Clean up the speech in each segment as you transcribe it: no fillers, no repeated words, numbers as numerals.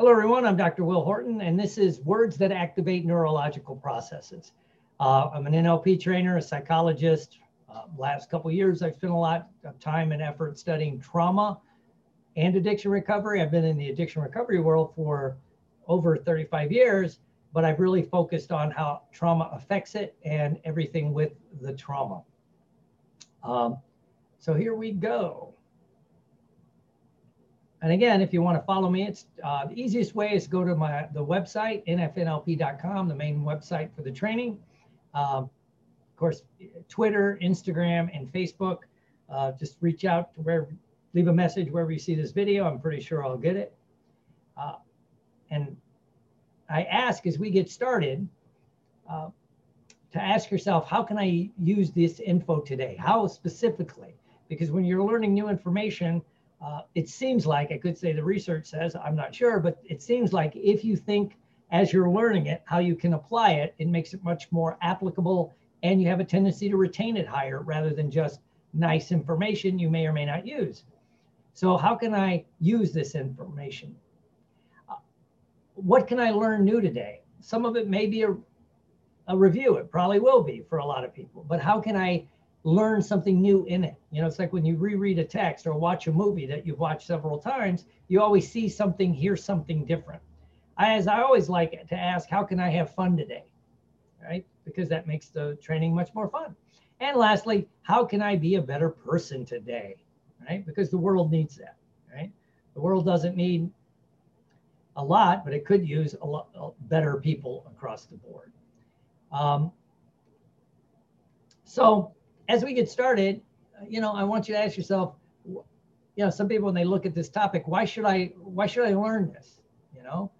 Hello, everyone. I'm Dr. Will Horton, and this is Words That Activate Neurological Processes. I'm an NLP trainer, a psychologist. Last couple of years, I've spent a lot of time and effort studying trauma and addiction recovery. I've been in the addiction recovery world for over 35 years, but I've really focused on how trauma affects it and everything with the trauma. So here we go. And again, if you want to follow me, it's the easiest way is to go to the website, nfnlp.com, the main website for the training. Of course, Twitter, Instagram, and Facebook. Just reach out to where, leave a message wherever you see this video. I'm pretty sure I'll get it. And I ask as we get started to ask yourself, how can I use this info today? How specifically? Because when you're learning new information, it seems like, I could say the research says, I'm not sure, but it seems like if you think as you're learning it, how you can apply it, it makes it much more applicable and you have a tendency to retain it higher rather than just nice information you may or may not use. So how can I use this information? What can I learn new today? Some of it may be a review. It probably will be for a lot of people, but how can I learn something new in it? You know, it's like when you reread a text or watch a movie that you've watched several times, you always see something, hear something different. I always like to ask, how can I have fun today? Right? Because that makes the training much more fun. And lastly, how can I be a better person today? Right? Because the world needs that, right? The world doesn't need a lot, but it could use a lot better people across the board. So as we get started, you know, I want you to ask yourself, you know, some people when they look at this topic, why should I learn this? You know,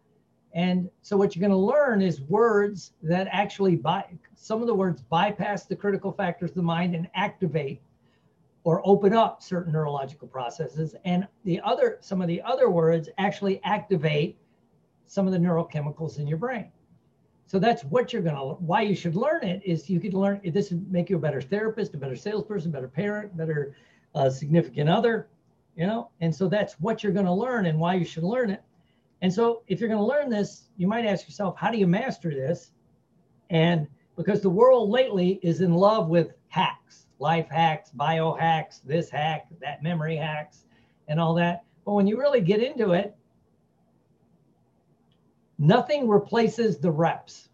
and so what you're going to learn is words that actually some of the words bypass the critical factors of the mind and activate or open up certain neurological processes, and some of the other words actually activate some of the neurochemicals in your brain. So that's what you're going to, why you should learn it is you could learn, this would make you a better therapist, a better salesperson, better parent, better significant other, you know? And so that's what you're going to learn and why you should learn it. And so if you're going to learn this, you might ask yourself, how do you master this? And because the world lately is in love with hacks, life hacks, bio hacks, this hack, that memory hacks, and all that. But when you really get into it, nothing replaces the reps.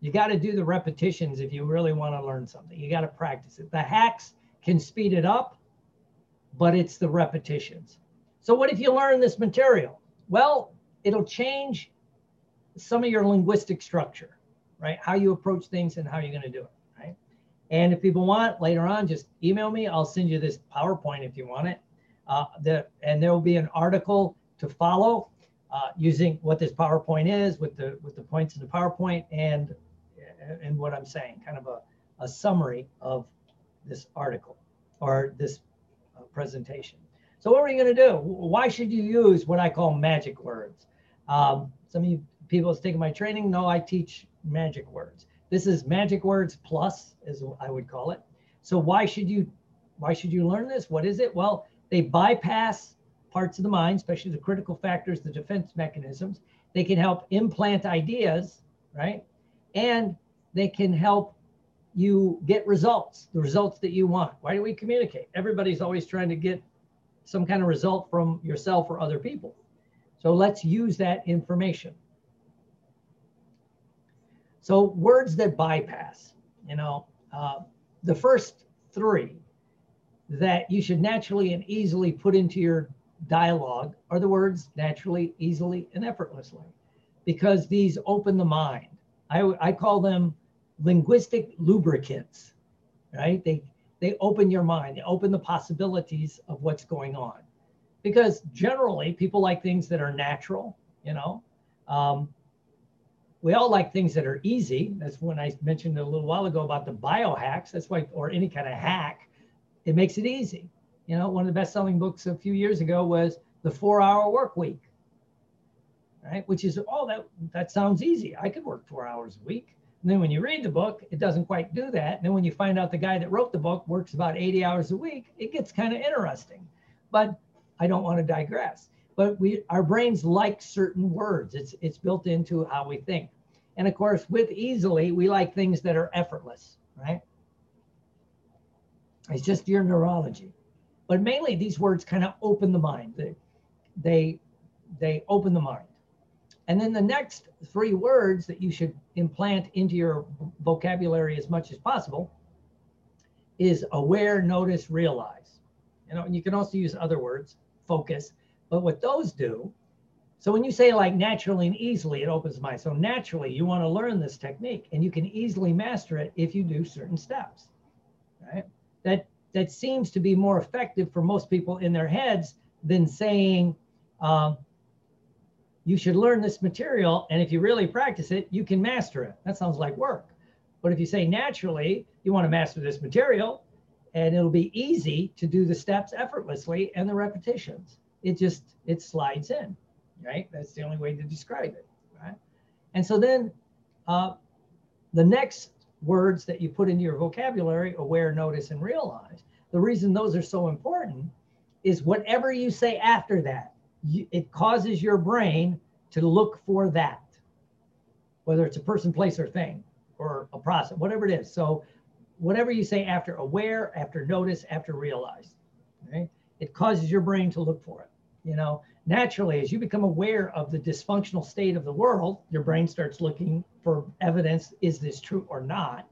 You got to do the repetitions if you really want to learn something. You got to practice it. The hacks can speed it up, but it's the repetitions. So what if you learn this material? Well, it'll change some of your linguistic structure, right? How you approach things and how you're going to do it, right? And if people want, later on, just email me. I'll send you this PowerPoint if you want it. And there will be an article to follow using what this PowerPoint is, with the points in the PowerPoint, and what I'm saying, kind of a summary of this article or this presentation. So what are you going to do? Why should you use what I call magic words? Some of you people that's taken my training know I teach magic words. This is magic words plus, as I would call it. So why should you learn this? What is it? Well, they bypass parts of the mind, especially the critical factors, the defense mechanisms. They can help implant ideas, right? And they can help you get results, the results that you want. Why do we communicate? Everybody's always trying to get some kind of result from yourself or other people. So let's use that information. So words that bypass, you know, the first three that you should naturally and easily put into your dialogue are the words naturally, easily, and effortlessly, because these open the mind. I call them linguistic lubricants, right? They open your mind, they open the possibilities of what's going on, because generally people like things that are natural, you know. We all like things that are easy. That's when I mentioned a little while ago about the biohacks. That's why, or any kind of hack, it makes it easy. You know, one of the best-selling books a few years ago was The 4-Hour Work Week, right? Which is, oh, that sounds easy. I could work 4 hours a week. And then when you read the book, it doesn't quite do that. And then when you find out the guy that wrote the book works about 80 hours a week, it gets kind of interesting. But I don't want to digress. but our brains like certain words. It's built into how we think. And of course, with easily, we like things that are effortless, right? It's just your neurology. But mainly these words kind of open the mind. They open the mind. And then the next three words that you should implant into your vocabulary as much as possible is aware, notice, realize. You know, and you can also use other words, focus. But what those do, so when you say like naturally and easily, it opens the mind. So naturally, you want to learn this technique, and you can easily master it if you do certain steps. Right? That seems to be more effective for most people in their heads than saying, you should learn this material, and if you really practice it, you can master it. That sounds like work. But if you say naturally, you want to master this material, and it'll be easy to do the steps effortlessly and the repetitions. It slides in, right? That's the only way to describe it, right? And so then the next words that you put into your vocabulary, aware, notice, and realize, the reason those are so important is whatever you say after that, it causes your brain to look for that, whether it's a person, place, or thing, or a process, whatever it is. So whatever you say after aware, after notice, after realize, okay? It causes your brain to look for it. You know, naturally, as you become aware of the dysfunctional state of the world, your brain starts looking for evidence. Is this true or not?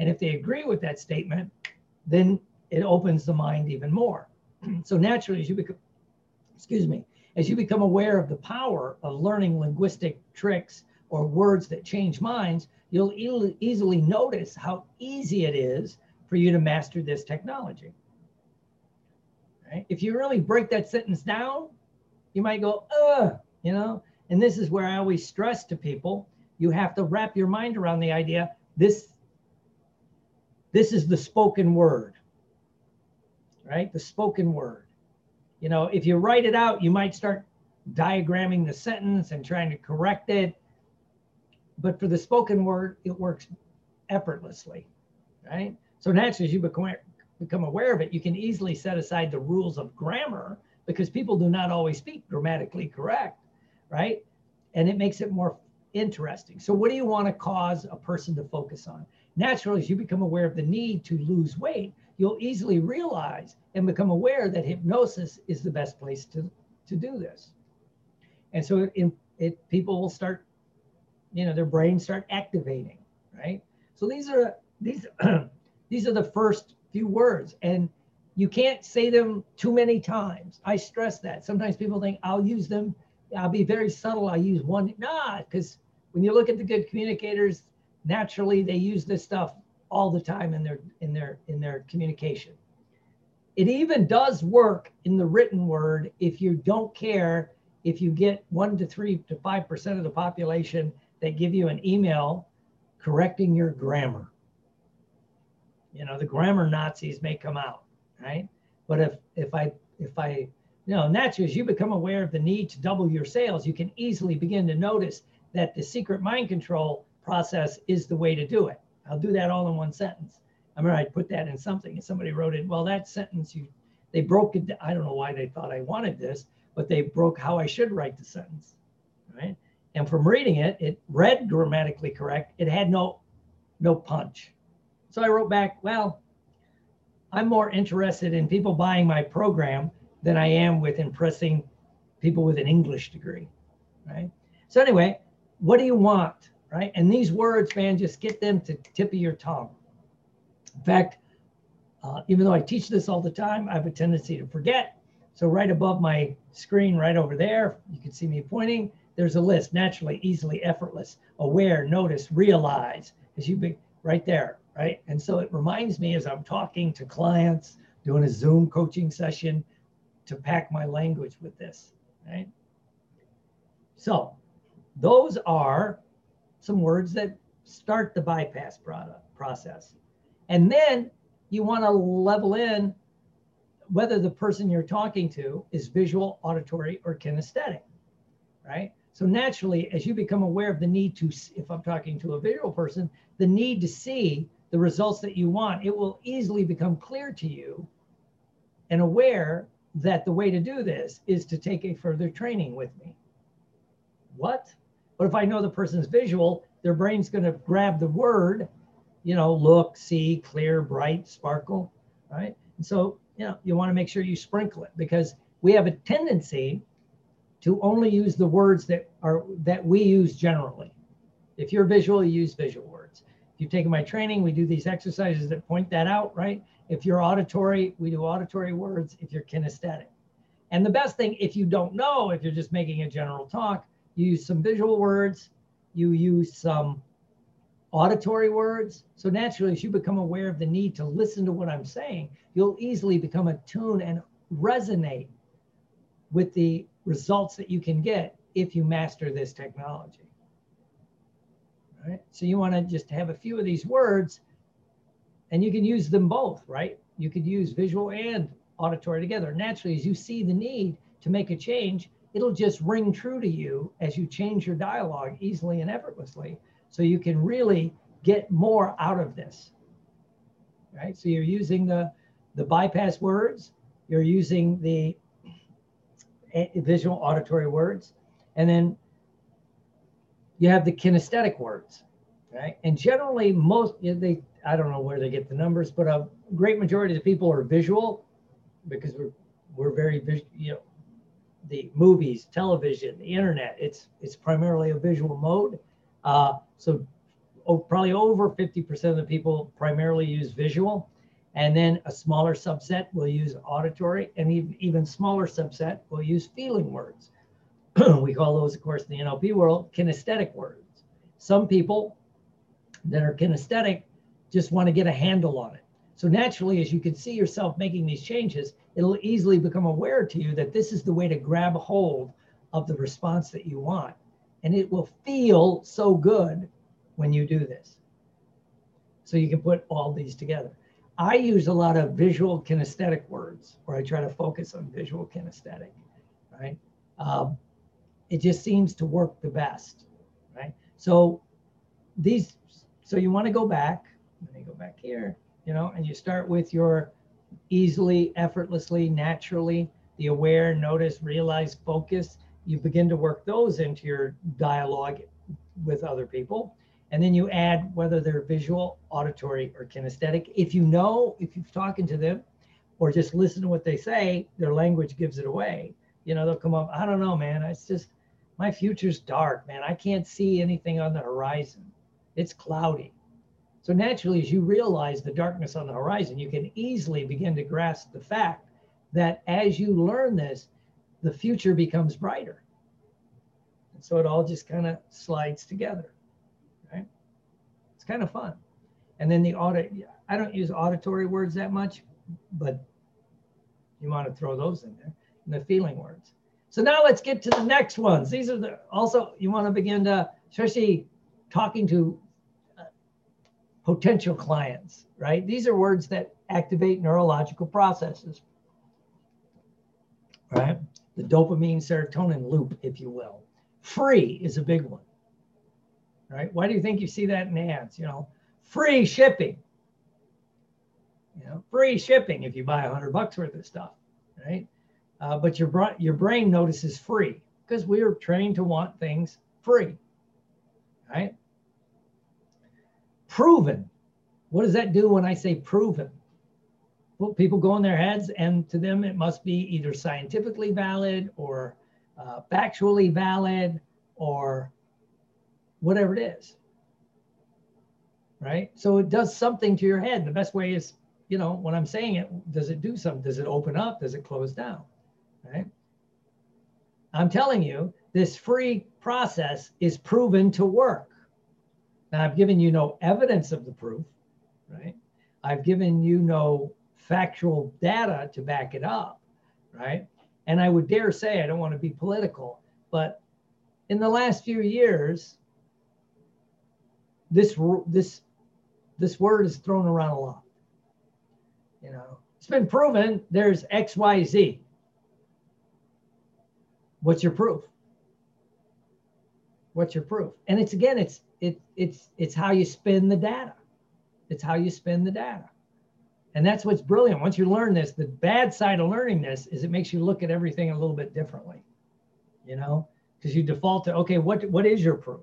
And if they agree with that statement, then it opens the mind even more. So naturally, as you become, aware of the power of learning linguistic tricks or words that change minds, you'll easily notice how easy it is for you to master this technology. Right? If you really break that sentence down, you might go, you know, and this is where I always stress to people, you have to wrap your mind around the idea, this is the spoken word, right? The spoken word. You know, if you write it out, you might start diagramming the sentence and trying to correct it. But for the spoken word, it works effortlessly, right? So naturally, as you become aware of it, you can easily set aside the rules of grammar because people do not always speak grammatically correct, right? And it makes it more interesting. So what do you want to cause a person to focus on? Naturally, as you become aware of the need to lose weight, you'll easily realize and become aware that hypnosis is the best place to do this. And so people will start, you know, their brains start activating, right? So these are the first few words, and you can't say them too many times. I stress that. Sometimes people think I'll use them. I'll be very subtle. I'll use one. Nah, because when you look at the good communicators, naturally they use this stuff all the time in their communication. It even does work in the written word if you don't care. If you get 1 to 3 to 5% of the population that give you an email correcting your grammar, you know, the grammar Nazis may come out, right? But if I, you know, naturally, as you become aware of the need to double your sales, you can easily begin to notice that the secret mind control process is the way to do it. I'll do that all in one sentence. I remember I put that in something and somebody wrote it, well, that sentence, they broke it. I don't know why they thought I wanted this, but they broke how I should write the sentence, right? And from reading it, it read grammatically correct. It had no punch. So I wrote back, well, I'm more interested in people buying my program than I am with impressing people with an English degree, right? So anyway, what do you want, right? And these words, man, just get them to the tip of your tongue. In fact, even though I teach this all the time, I have a tendency to forget. So right above my screen, right over there, you can see me pointing, there's a list, naturally, easily, effortless, aware, notice, realize, as you be right there, right? And so it reminds me as I'm talking to clients, doing a Zoom coaching session, to pack my language with this, right? So those are some words that start the bypass process. And then you want to level in whether the person you're talking to is visual, auditory, or kinesthetic, right? So naturally, as you become aware of the need to, if I'm talking to a visual person, the need to see the results that you want, it will easily become clear to you and aware that the way to do this is to take a further training with me. What? But if I know the person's visual, their brain's going to grab the word, you know, look, see, clear, bright, sparkle, right? And so, you know, you want to make sure you sprinkle it, because we have a tendency to only use the words that we use generally. If you're visual, you use visual words. If you've taken my training, we do these exercises that point that out, right? If you're auditory, we do auditory words. If you're kinesthetic. And the best thing, if you don't know, if you're just making a general talk, you use some visual words, you use some auditory words. So naturally, as you become aware of the need to listen to what I'm saying, you'll easily become attuned and resonate with the results that you can get if you master this technology. All right? So you want to just have a few of these words, and you can use them both, right? You could use visual and auditory together. Naturally, as you see the need to make a change, it'll just ring true to you as you change your dialogue easily and effortlessly, so you can really get more out of this, right? So you're using the bypass words, you're using the visual auditory words, and then you have the kinesthetic words, right? And generally most, I don't know where they get the numbers, but a great majority of the people are visual, because we're very visual, you know, the movies, television, the internet, it's primarily a visual mode. So probably over 50% of the people primarily use visual, and then a smaller subset will use auditory, and even smaller subset will use feeling words. We call those, of course, in the NLP world, kinesthetic words. Some people that are kinesthetic just want to get a handle on it. So naturally, as you can see yourself making these changes, it'll easily become aware to you that this is the way to grab hold of the response that you want. And it will feel so good when you do this. So you can put all these together. I use a lot of visual kinesthetic words, or I try to focus on visual kinesthetic, right? It just seems to work the best, right? So you want to go back, let me go back here, you know, and you start with your easily, effortlessly, naturally, the aware, notice, realize, focus. You begin to work those into your dialogue with other people. And then you add whether they're visual, auditory, or kinesthetic. If you know, if you've talking to them or just listen to what they say, their language gives it away. You know, they'll come up, I don't know, man, it's just, my future's dark, man. I can't see anything on the horizon. It's cloudy. So naturally, as you realize the darkness on the horizon, you can easily begin to grasp the fact that as you learn this, the future becomes brighter. And so it all just kind of slides together. It's kind of fun. And then the audit, I don't use auditory words that much, but you want to throw those in there, and the feeling words. So now let's get to the next ones. These are the, also you want to begin to, especially talking to potential clients, right? These are words that activate neurological processes, right? The dopamine serotonin loop, if you will. Free is a big one. Right? Why do you think you see that in ads? You know, free shipping. You know, free shipping if you buy $100 worth of stuff, right? But your brain notices free, because we are trained to want things free, right? Proven. What does that do when I say proven? Well, people go in their heads, and to them it must be either scientifically valid or factually valid or whatever it is, right? So it does something to your head. The best way is, you know, when I'm saying it, does it do something? Does it open up? Does it close down, right? I'm telling you, this free process is proven to work. Now, I've given you no evidence of the proof, right? I've given you no factual data to back it up, right? And I would dare say, I don't want to be political, but in the last few years, this word is thrown around a lot. You know, it's been proven there's XYZ. What's your proof? What's your proof? And it's, again, it's how you spin the data. It's how you spin the data, And that's what's brilliant. Once you learn this, the bad side of learning this is it makes you look at everything a little bit differently, you know, because you default to, okay, what is your proof,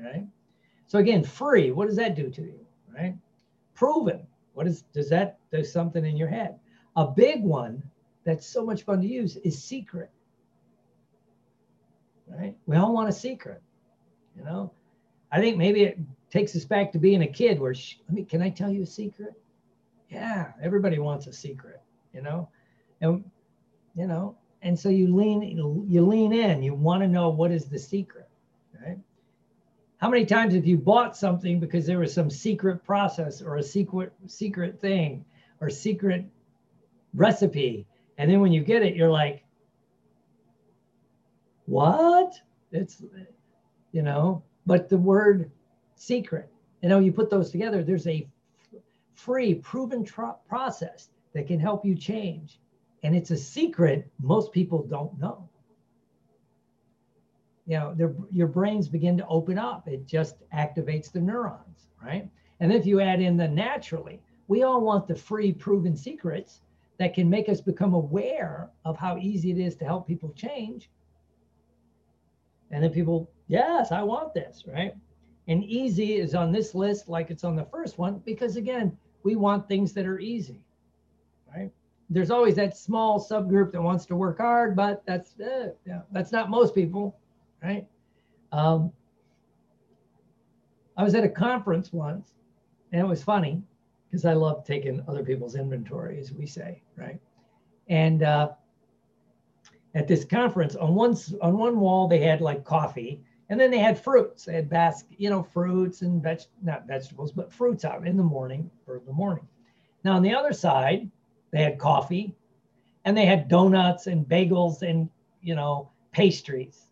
right? So again, free, what does that do to you, right? Proven, what is, does that do something in your head? A big one that's so much fun to use is secret, right? We all want a secret, you know? I think maybe it takes us back to being a kid where, can I tell you a secret? Yeah, everybody wants a secret, you know, and, you know, and so you lean in, you want to know what is the secret, right? How many times have you bought something because there was some secret process or a secret thing or secret recipe? And then when you get it, you're like, what? It's, you know, but the word secret, you know, you put those together, there's a free, proven process that can help you change. And it's a secret most people don't know. You know, your brains begin to open up. It just activates the neurons, right? And if you add in the naturally, we all want the free, proven secrets that can make us become aware of how easy it is to help people change. And then people, yes, I want this, right? And easy is on this list like it's on the first one, because again, we want things that are easy, right? There's always that small subgroup that wants to work hard, but that's not most people, right? I was at a conference once, and it was funny, because I love taking other people's inventory, as we say, right? And at this conference, on one wall, they had like coffee, and then they had fruits. They had fruits and not vegetables, but fruits out in the morning for the morning. Now on the other side, they had coffee, and they had donuts and bagels and, you know, pastries.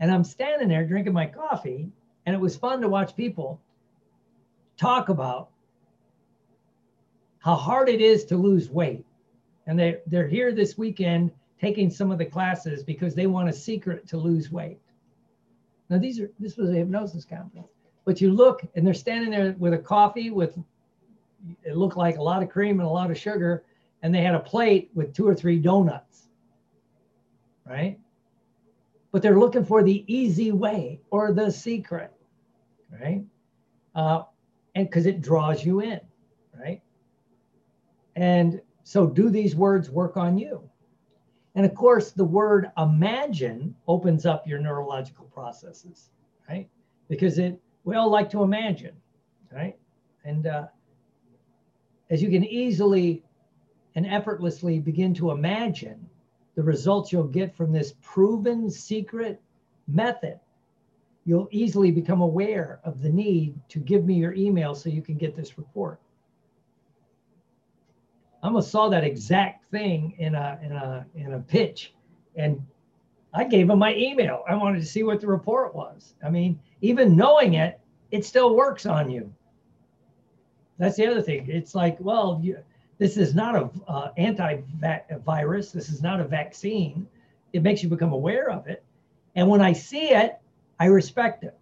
And I'm standing there drinking my coffee, and it was fun to watch people talk about how hard it is to lose weight. And they're here this weekend taking some of the classes because they want a secret to lose weight. Now, this was a hypnosis conference, but you look and they're standing there with a coffee with, it looked like a lot of cream and a lot of sugar, and they had a plate with 2 or 3 donuts, right? But they're looking for the easy way or the secret, right? And because it draws you in, right? And so do these words work on you? And of course, the word imagine opens up your neurological processes, right? Because we all like to imagine, right? And as you can easily and effortlessly begin to imagine the results you'll get from this proven secret method, you'll easily become aware of the need to give me your email so you can get this report. I almost saw that exact thing in a pitch, and I gave him my email. I wanted to see what the report was. I mean, even knowing it, it still works on you. That's the other thing. It's like, well, this is not a antivirus. This is not a vaccine. It makes you become aware of it, and when I see it, I respect it.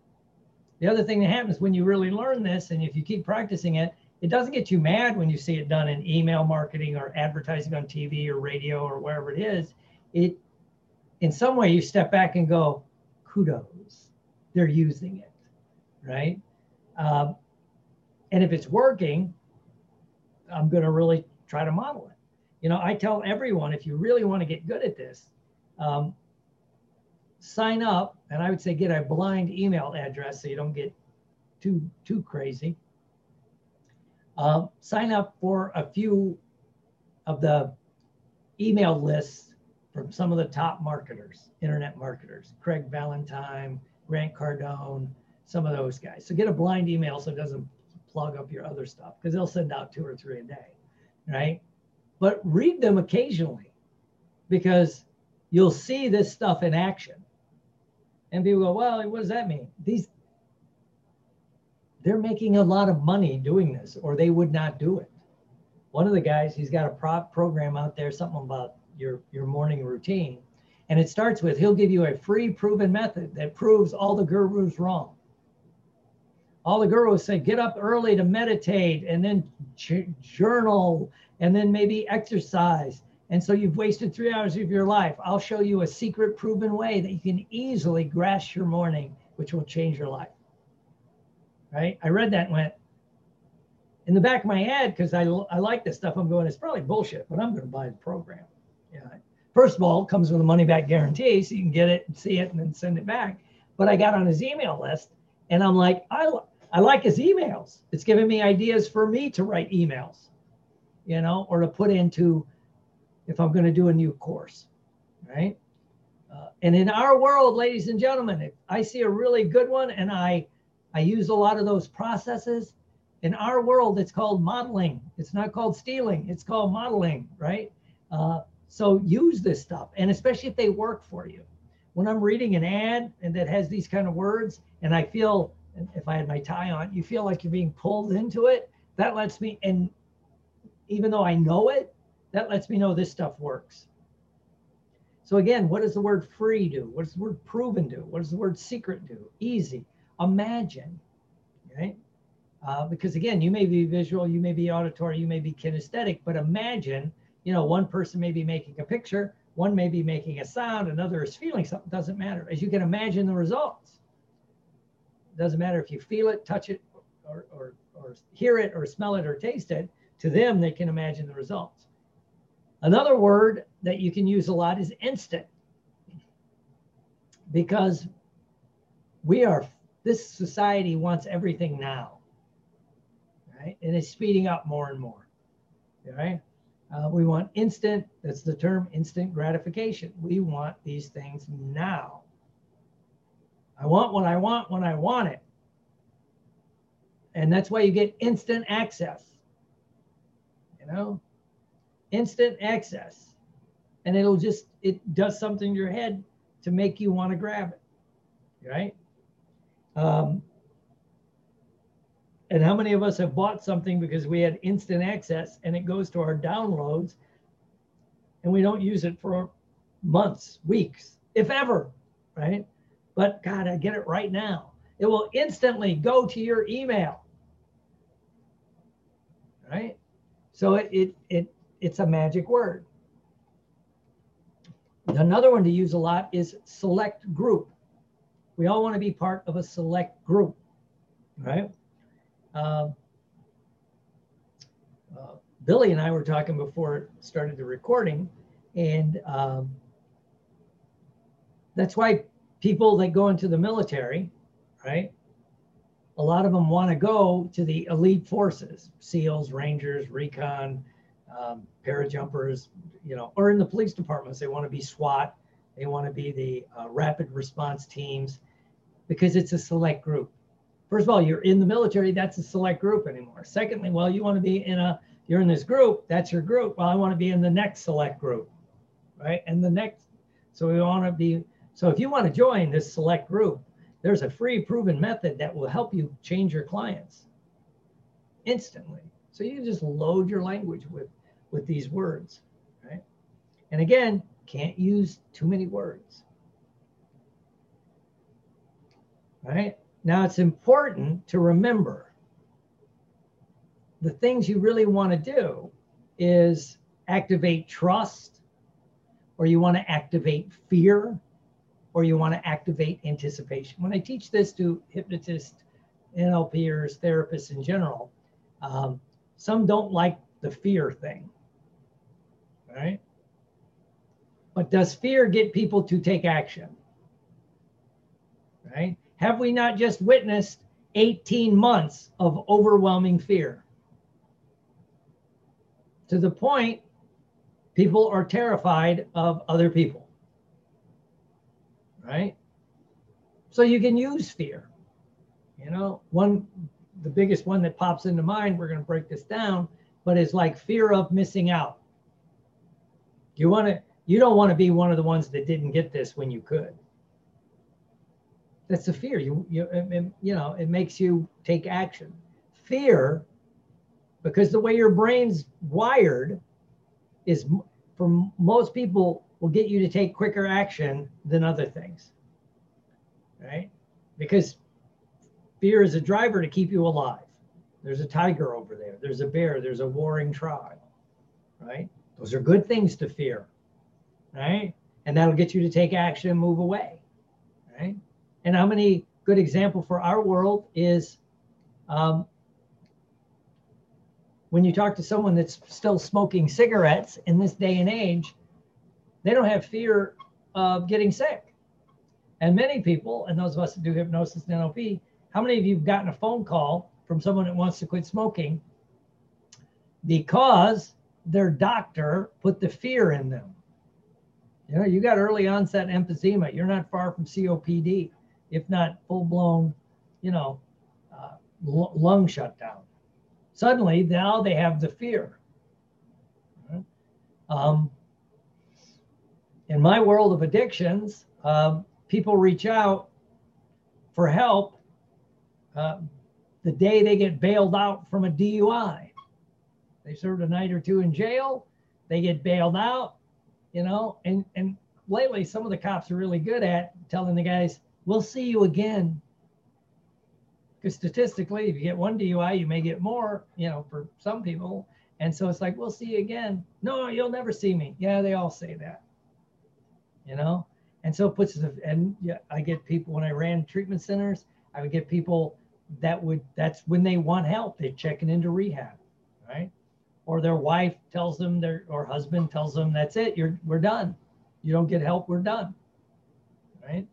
The other thing that happens when you really learn this, and if you keep practicing it, it doesn't get you mad when you see it done in email marketing or advertising on TV or radio or wherever it is. It, in some way, you step back and go, kudos, they're using it, right? And if it's working, I'm gonna really try to model it. You know, I tell everyone, if you really wanna get good at this, sign up, and I would say get a blind email address so you don't get too crazy. Sign up for a few of the email lists from some of the top marketers, internet marketers, Craig Valentine, Grant Cardone, some of those guys. So get a blind email so it doesn't plug up your other stuff, because they'll send out 2 or 3 a day, right? But read them occasionally, because you'll see this stuff in action. And people go, well, what does that mean? They're making a lot of money doing this, or they would not do it. One of the guys, he's got a program out there, something about your morning routine. And it starts with, he'll give you a free proven method that proves all the gurus wrong. all the gurus say, get up early to meditate and then journal and then maybe exercise. And so you've wasted 3 hours of your life. I'll show you a secret proven way that you can easily grass your morning, which will change your life. Right? I read that and went, in the back of my head, because I like this stuff, I'm going, it's probably bullshit, but I'm going to buy the program. Yeah. First of all, it comes with a money-back guarantee, so you can get it and see it and then send it back. But I got on his email list, and I'm like, I like his emails. It's giving me ideas for me to write emails, you know, or to put into if I'm going to do a new course, right? And in our world, ladies and gentlemen, if I see a really good one, and I use a lot of those processes. In our world, it's called modeling. It's not called stealing. It's called modeling, right? So use this stuff, and especially if they work for you. When I'm reading an ad and that has these kind of words, and I feel, if I had my tie on, you feel like you're being pulled into it. That lets me, and even though I know it, that lets me know this stuff works. So again, what does the word free do? What does the word proven do? What does the word secret do? Easy. Imagine, right? Because again, you may be visual, you may be auditory, you may be kinesthetic, but imagine, you know, one person may be making a picture, one may be making a sound, another is feeling something, doesn't matter. As you can imagine the results, it doesn't matter if you feel it, touch it, or hear it, or smell it, or taste it. To them, they can imagine the results. Another word that you can use a lot is instant, because this society wants everything now, right? And it's speeding up more and more, right? We want instant, that's the term, instant gratification. We want these things now. I want what I want when I want it. And that's why you get instant access, you know? Instant access. And it'll just, it does something to your head to make you want to grab it, right? And how many of us have bought something because we had instant access and it goes to our downloads and we don't use it for months, weeks, if ever, right? But God, I get it right now. It will instantly go to your email, right? So it's a magic word. Another one to use a lot is select group. We all want to be part of a select group, right? Billy and I were talking before it started the recording, and that's why people that go into the military, right? A lot of them want to go to the elite forces, SEALs, Rangers, recon, parajumpers, you know, or in the police departments, they want to be SWAT. They want to be the rapid response teams, because it's a select group. First of all, you're in the military, that's a select group anymore. Secondly, well, you want to be you're in this group, that's your group. Well, I want to be in the next select group, right? And the next, so we want to be, so if you want to join this select group, there's a free proven method that will help you change your clients instantly. So you just load your language with these words, right? And again, can't use too many words, right? Now, it's important to remember the things you really want to do is activate trust, or you want to activate fear, or you want to activate anticipation. When I teach this to hypnotists, NLPers, therapists in general, some don't like the fear thing, right? But does fear get people to take action, right? Have we not just witnessed 18 months of overwhelming fear? To the point, people are terrified of other people, right? So you can use fear. You know, the biggest one that pops into mind, we're going to break this down, but it's like fear of missing out. You don't want to be one of the ones that didn't get this when you could. That's the fear. You know, it makes you take action. Fear, because the way your brain's wired is, for most people, will get you to take quicker action than other things, right? Because Fear is a driver to keep you alive. There's a tiger over there. There's a bear. There's a warring tribe, right? Those are good things to fear, right? And that'll get you to take action and move away, right? And how many good example for our world is when you talk to someone that's still smoking cigarettes in this day and age, they don't have fear of getting sick. And many people, and those of us that do hypnosis and NLP, how many of you have gotten a phone call from someone that wants to quit smoking because their doctor put the fear in them? You know, you got early onset emphysema. You're not far from COPD, if not full-blown, you know, lung shutdown. Suddenly, now they have the fear. In my world of addictions, people reach out for help the day they get bailed out from a DUI. They served a night or two in jail. They get bailed out, you know, and lately some of the cops are really good at telling the guys, we'll see you again. Because statistically, if you get one DUI, you may get more, you know, for some people. And so it's like, we'll see you again. No, you'll never see me. Yeah, they all say that, you know. And so it puts, and yeah, I get people, when I ran treatment centers, I would get people that's when they want help. They're checking into rehab, right? Or their wife tells them, or husband tells them, that's it, we're done. You don't get help, we're done, right?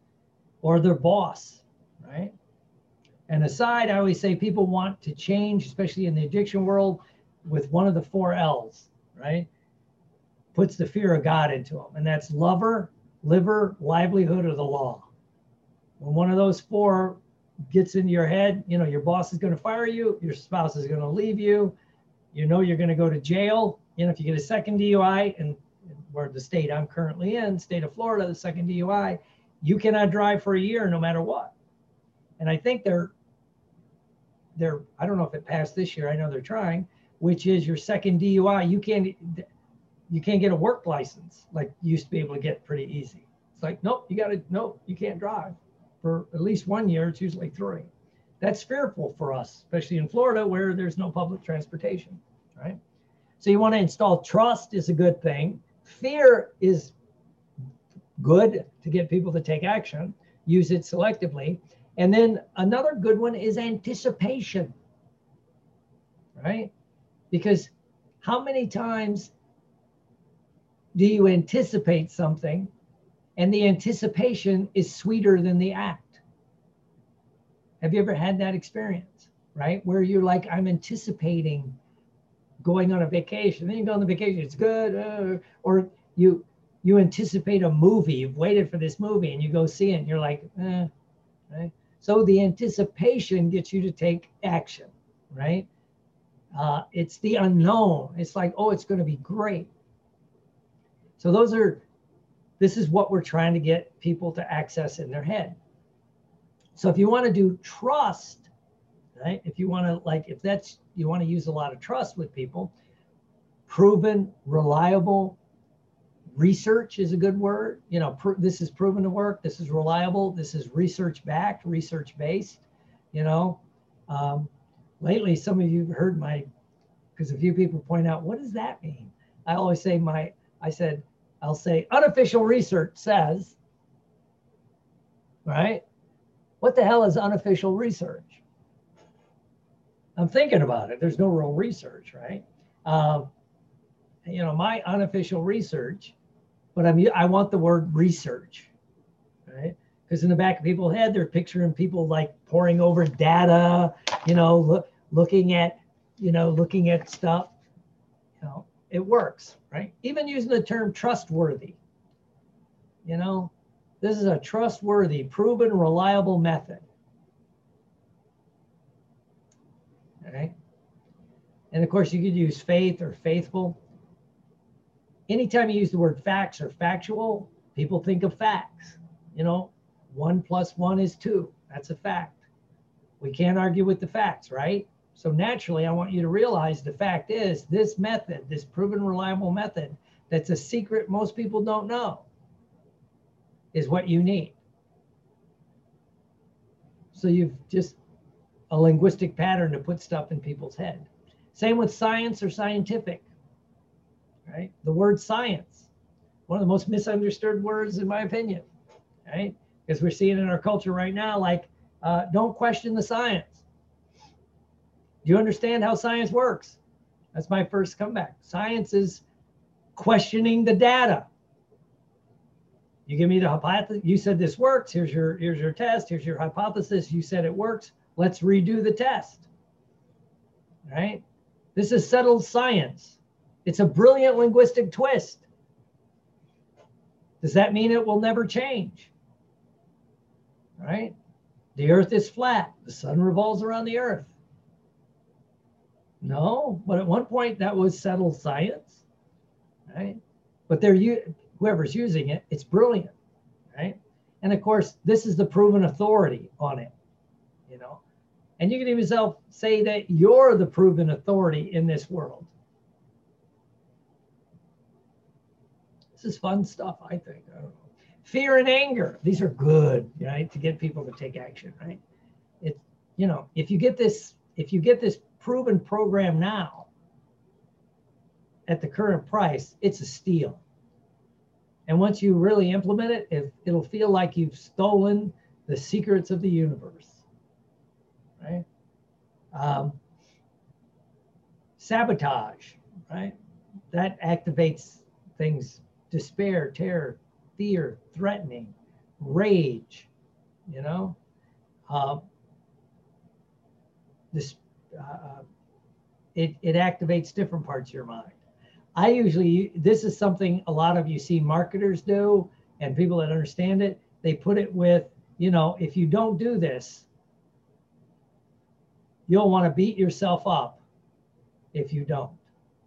Or their boss, right? And aside, I always say people want to change, especially in the addiction world, with one of the 4 L's, right? Puts the fear of God into them. And that's lover, liver, livelihood, or the law. When one of those four gets into your head, you know, your boss is going to fire you, your spouse is going to leave you, you know, you're going to go to jail. You know, if you get a second DUI, and where the state I'm currently in, state of Florida, the second DUI, you cannot drive for a year no matter what. And I think I don't know if it passed this year, I know they're trying, which is your second DUI, you can't get a work license like you used to be able to get pretty easy. It's like, nope, you can't drive for at least 1 year, it's usually 3. That's fearful for us, especially in Florida where there's no public transportation, right? So you want to install trust is a good thing. Fear is good to get people to take action, use it selectively. And then another good one is anticipation, right? Because how many times do you anticipate something and the anticipation is sweeter than the act? Have you ever had that experience, right? Where you're like, I'm anticipating going on a vacation. Then you go on the vacation, it's good. Or you anticipate a movie. You've waited for this movie and you go see it and you're like, eh, right? So the anticipation gets you to take action, right? It's the unknown. It's like, oh, it's going to be great. So this is what we're trying to get people to access in their head. So if you want to do trust, right? If you want to, you want to use a lot of trust with people, proven, reliable, research is a good word. You know, this is proven to work. This is reliable. This is research-backed, research-based. You know, lately some of you have heard because a few people point out, what does that mean? I always say I'll say unofficial research says, right? What the hell is unofficial research? I'm thinking about it. There's no real research, right? You know, my unofficial research. But I want the word research, right? Because in the back of people's head, they're picturing people like poring over data, you know, looking at stuff. You know, it works, right? Even using the term trustworthy. You know, this is a trustworthy, proven, reliable method. Okay. And of course, you could use faith or faithful. Anytime you use the word facts or factual, people think of facts. You know, 1 plus 1 is 2. That's a fact. We can't argue with the facts, right? So naturally, I want you to realize the fact is this method, this proven reliable method, that's a secret most people don't know, is what you need. So you've just a linguistic pattern to put stuff in people's head. Same with science or scientific, right? The word science, one of the most misunderstood words in my opinion, right? Because we're seeing in our culture right now, like, don't question the science. Do you understand how science works? That's my first comeback. Science is questioning the data. You give me the hypothesis, you said this works, here's your test, here's your hypothesis, you said it works, let's redo the test, right? This is settled science. It's a brilliant linguistic twist. Does that mean it will never change, right? The earth is flat, the sun revolves around the earth. No, but at one point that was settled science, right? But whoever's using it, it's brilliant, right? And of course, this is the proven authority on it, you know? And you can even say that you're the proven authority in this world. This is fun stuff, I think. I don't know. Fear and anger. These are good, right? To get people to take action, right? It, you know, if you get this proven program now at the current price, it's a steal. And once you really implement it, it'll feel like you've stolen the secrets of the universe, right? Sabotage, right? That activates things, despair, terror, fear, threatening, rage, you know? It activates different parts of your mind. This is something a lot of you see marketers do, and people that understand it, they put it with, you know, if you don't do this, you'll want to beat yourself up if you don't,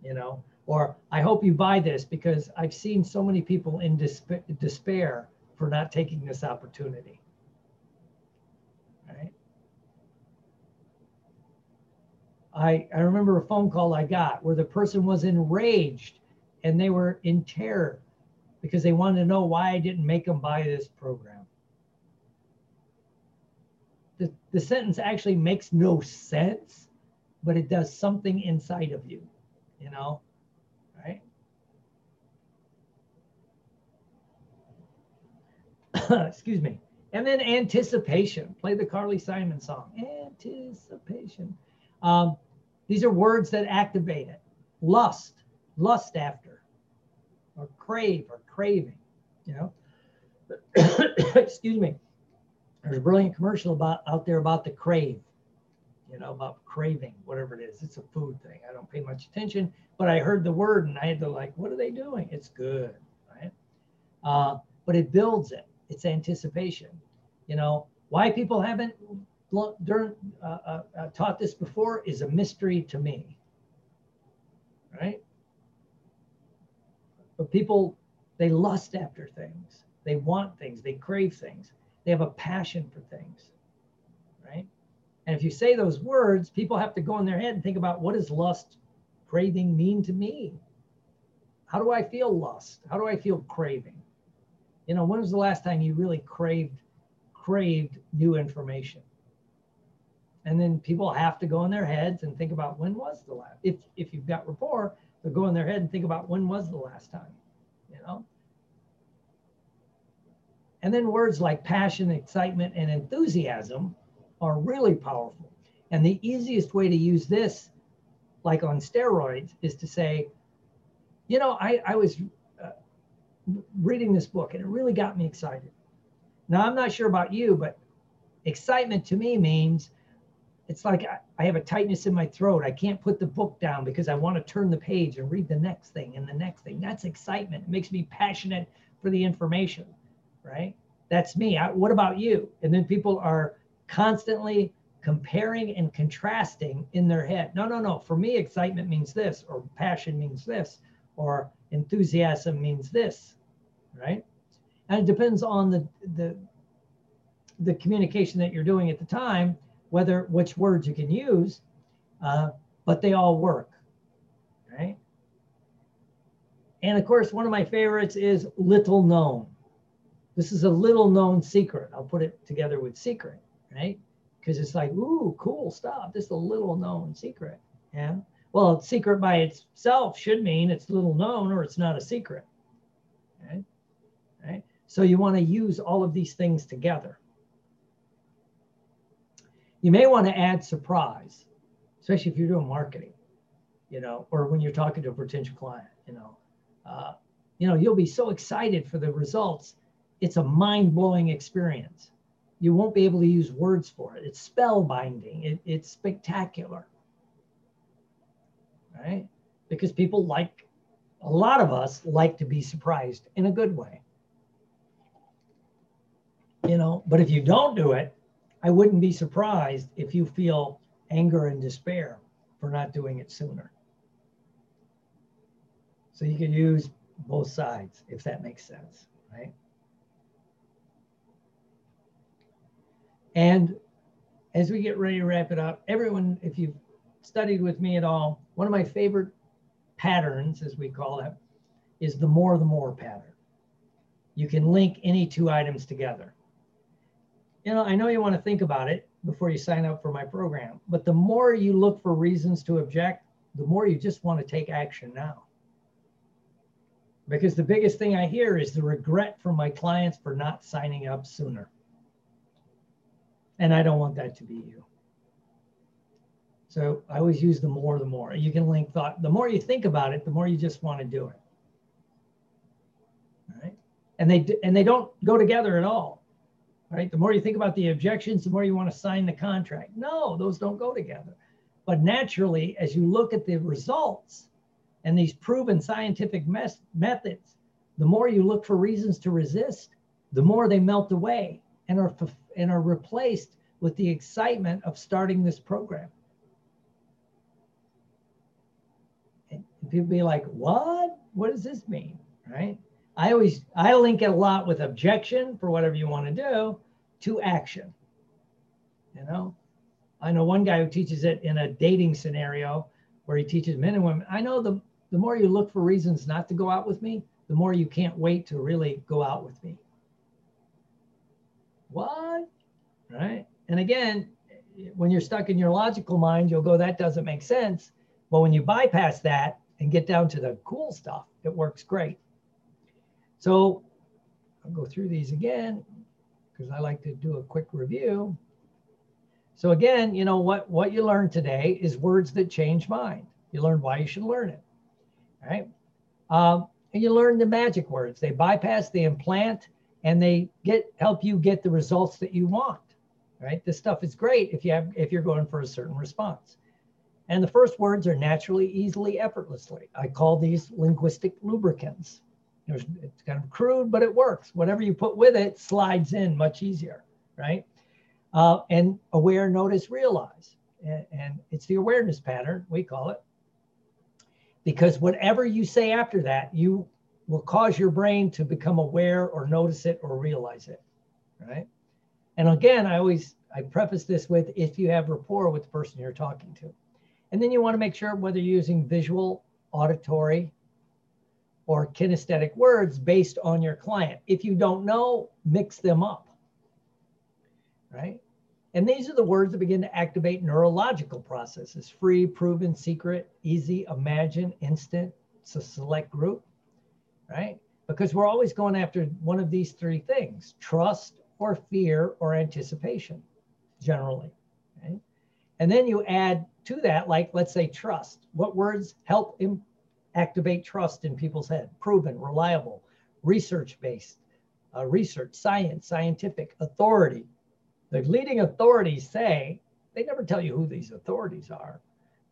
you know, or I hope you buy this, because I've seen so many people in despair for not taking this opportunity. Right? I remember a phone call I got where the person was enraged and they were in terror because they wanted to know why I didn't make them buy this program. The sentence actually makes no sense, but it does something inside of you, you know, right? Excuse me. And then anticipation. Play the Carly Simon song, Anticipation. These are words that activate it. Lust, lust after, or crave, or craving, you know. Excuse me. There's a brilliant commercial out there about the crave, you know, about craving, whatever it is. It's a food thing. I don't pay much attention, but I heard the word and I had to like, what are they doing? It's good, right? But it builds it. It's anticipation, you know. Why people haven't taught this before is a mystery to me, right? But people, they lust after things, they want things, they crave things, they have a passion for things, right? And if you say those words, people have to go in their head and think about, what does lust, craving mean to me? How do I feel lust? How do I feel craving? You know, when was the last time you really craved new information? And then people have to go in their heads and think about, when was the last? If you've got rapport, they'll go in their head and think about, when was the last time, you know? And then words like passion, excitement, and enthusiasm are really powerful. And the easiest way to use this, like on steroids, is to say, you know, I was reading this book and it really got me excited. Now, I'm not sure about you, but excitement to me means, it's like I have a tightness in my throat. I can't put the book down because I want to turn the page and read the next thing and the next thing. That's excitement. It makes me passionate for the information, right? That's me. What about you? And then people are constantly comparing and contrasting in their head. No, no, no. For me, excitement means this, or passion means this, or enthusiasm means this, right? And it depends on the communication that you're doing at the time, which words you can use, but they all work, right? And of course, one of my favorites is little known. This is a little known secret. I'll put it together with secret, right? because it's like, ooh, cool stuff. This is a little known secret. Yeah. Well, secret by itself should mean it's little known or it's not a secret. Okay. Right. So you want to use all of these things together. You may want to add surprise, especially if you're doing marketing, you know, or when you're talking to a potential client, you know, you'll be so excited for the results. It's a mind-blowing experience. You won't be able to use words for it. It's spellbinding. It's spectacular, right? Because people like, a lot of us like to be surprised in a good way, you know, but if you don't do it, I wouldn't be surprised if you feel anger and despair for not doing it sooner. So you can use both sides, if that makes sense, right? And as we get ready to wrap it up, everyone, if you've studied with me at all, one of my favorite patterns, as we call it, is the more pattern. You can link any two items together. You know, I know you want to think about it before you sign up for my program, but the more you look for reasons to object, the more you just want to take action now. Because the biggest thing I hear is the regret from my clients for not signing up sooner. And I don't want that to be you. So I always use the more, the more. You can link thought. The more you think about it, the more you just want to do it. All right? And they don't go together at all. All right? The more you think about the objections, the more you want to sign the contract. No, those don't go together. But naturally, as you look at the results and these proven scientific methods, the more you look for reasons to resist, the more they melt away and are replaced with the excitement of starting this program. And people be like, what? What does this mean, right? I link it a lot with objection for whatever you want to do to action. You know, I know one guy who teaches it in a dating scenario where he teaches men and women. I know the more you look for reasons not to go out with me, the more you can't wait to really go out with me. What? Right? And again, when you're stuck in your logical mind, you'll go, that doesn't make sense. But when you bypass that and get down to the cool stuff, it works great. So I'll go through these again because I like to do a quick review. So again, you know, what you learned today is words that change mind. You learned why you should learn it, right? And you learned the magic words. They bypass, they implant, and they help you get the results that you want, right? This stuff is great if you're going for a certain response. And the first words are naturally, easily, effortlessly. I call these linguistic lubricants. It's kind of crude, but it works. Whatever you put with it slides in much easier, right? And aware, notice, realize. And it's the awareness pattern, we call it. Because whatever you say after that, you will cause your brain to become aware or notice it or realize it, right? And again, I preface this with if you have rapport with the person you're talking to. And then you want to make sure whether you're using visual, auditory, or kinesthetic words based on your client. If you don't know, mix them up, right? And these are the words that begin to activate neurological processes: free, proven, secret, easy, imagine, instant, so select group. Right? Because we're always going after one of these three things: trust or fear or anticipation, generally. Okay? And then you add to that, like, let's say trust. What words help activate trust in people's head? Proven, reliable, research-based, research, science, scientific, authority. The leading authorities say, they never tell you who these authorities are.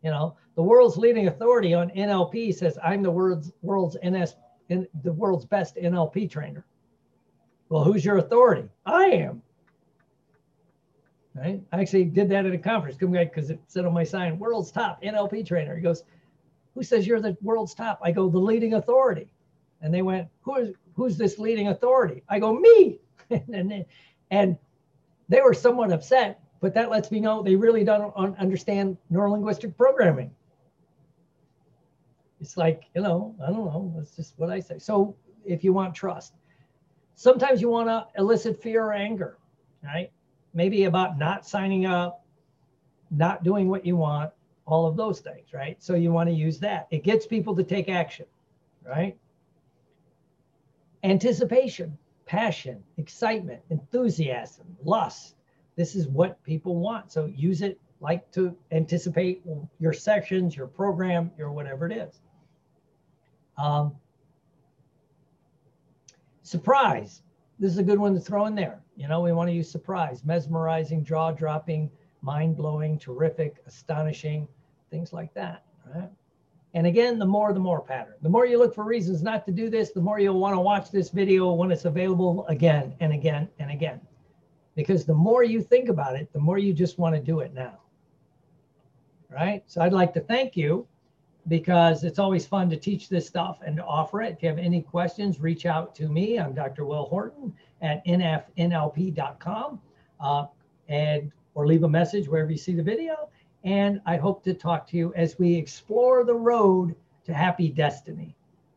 You know, the world's leading authority on NLP says, I'm the world's the world's best NLP trainer. Well, who's your authority? I am. Right? I actually did that at a conference because it said on my sign, world's top NLP trainer. He goes, who says you're the world's top? I go, the leading authority. And they went, who's this leading authority? I go, me. and they were somewhat upset, but that lets me know they really don't understand neurolinguistic programming. It's like, you know, I don't know. That's just what I say. So if you want trust, sometimes you want to elicit fear or anger, right? maybe about not signing up, not doing what you want, all of those things, right? So you want to use that. It gets people to take action, right? Anticipation, passion, excitement, enthusiasm, lust. This is what people want. So use it like to anticipate your sessions, your program, your whatever it is. Surprise. This is a good one to throw in there. You know, we want to use surprise, mesmerizing, jaw-dropping, mind-blowing, terrific, astonishing, things like that, right? And again, the more pattern. The more you look for reasons not to do this, the more you'll want to watch this video when it's available again and again and again. Because the more you think about it, the more you just want to do it now, right? So I'd like to thank you, because it's always fun to teach this stuff and to offer it. If you have any questions, reach out to me. I'm Dr. Will Horton at nfnlp.com, or leave a message wherever you see the video. And I hope to talk to you as we explore the road to happy destiny.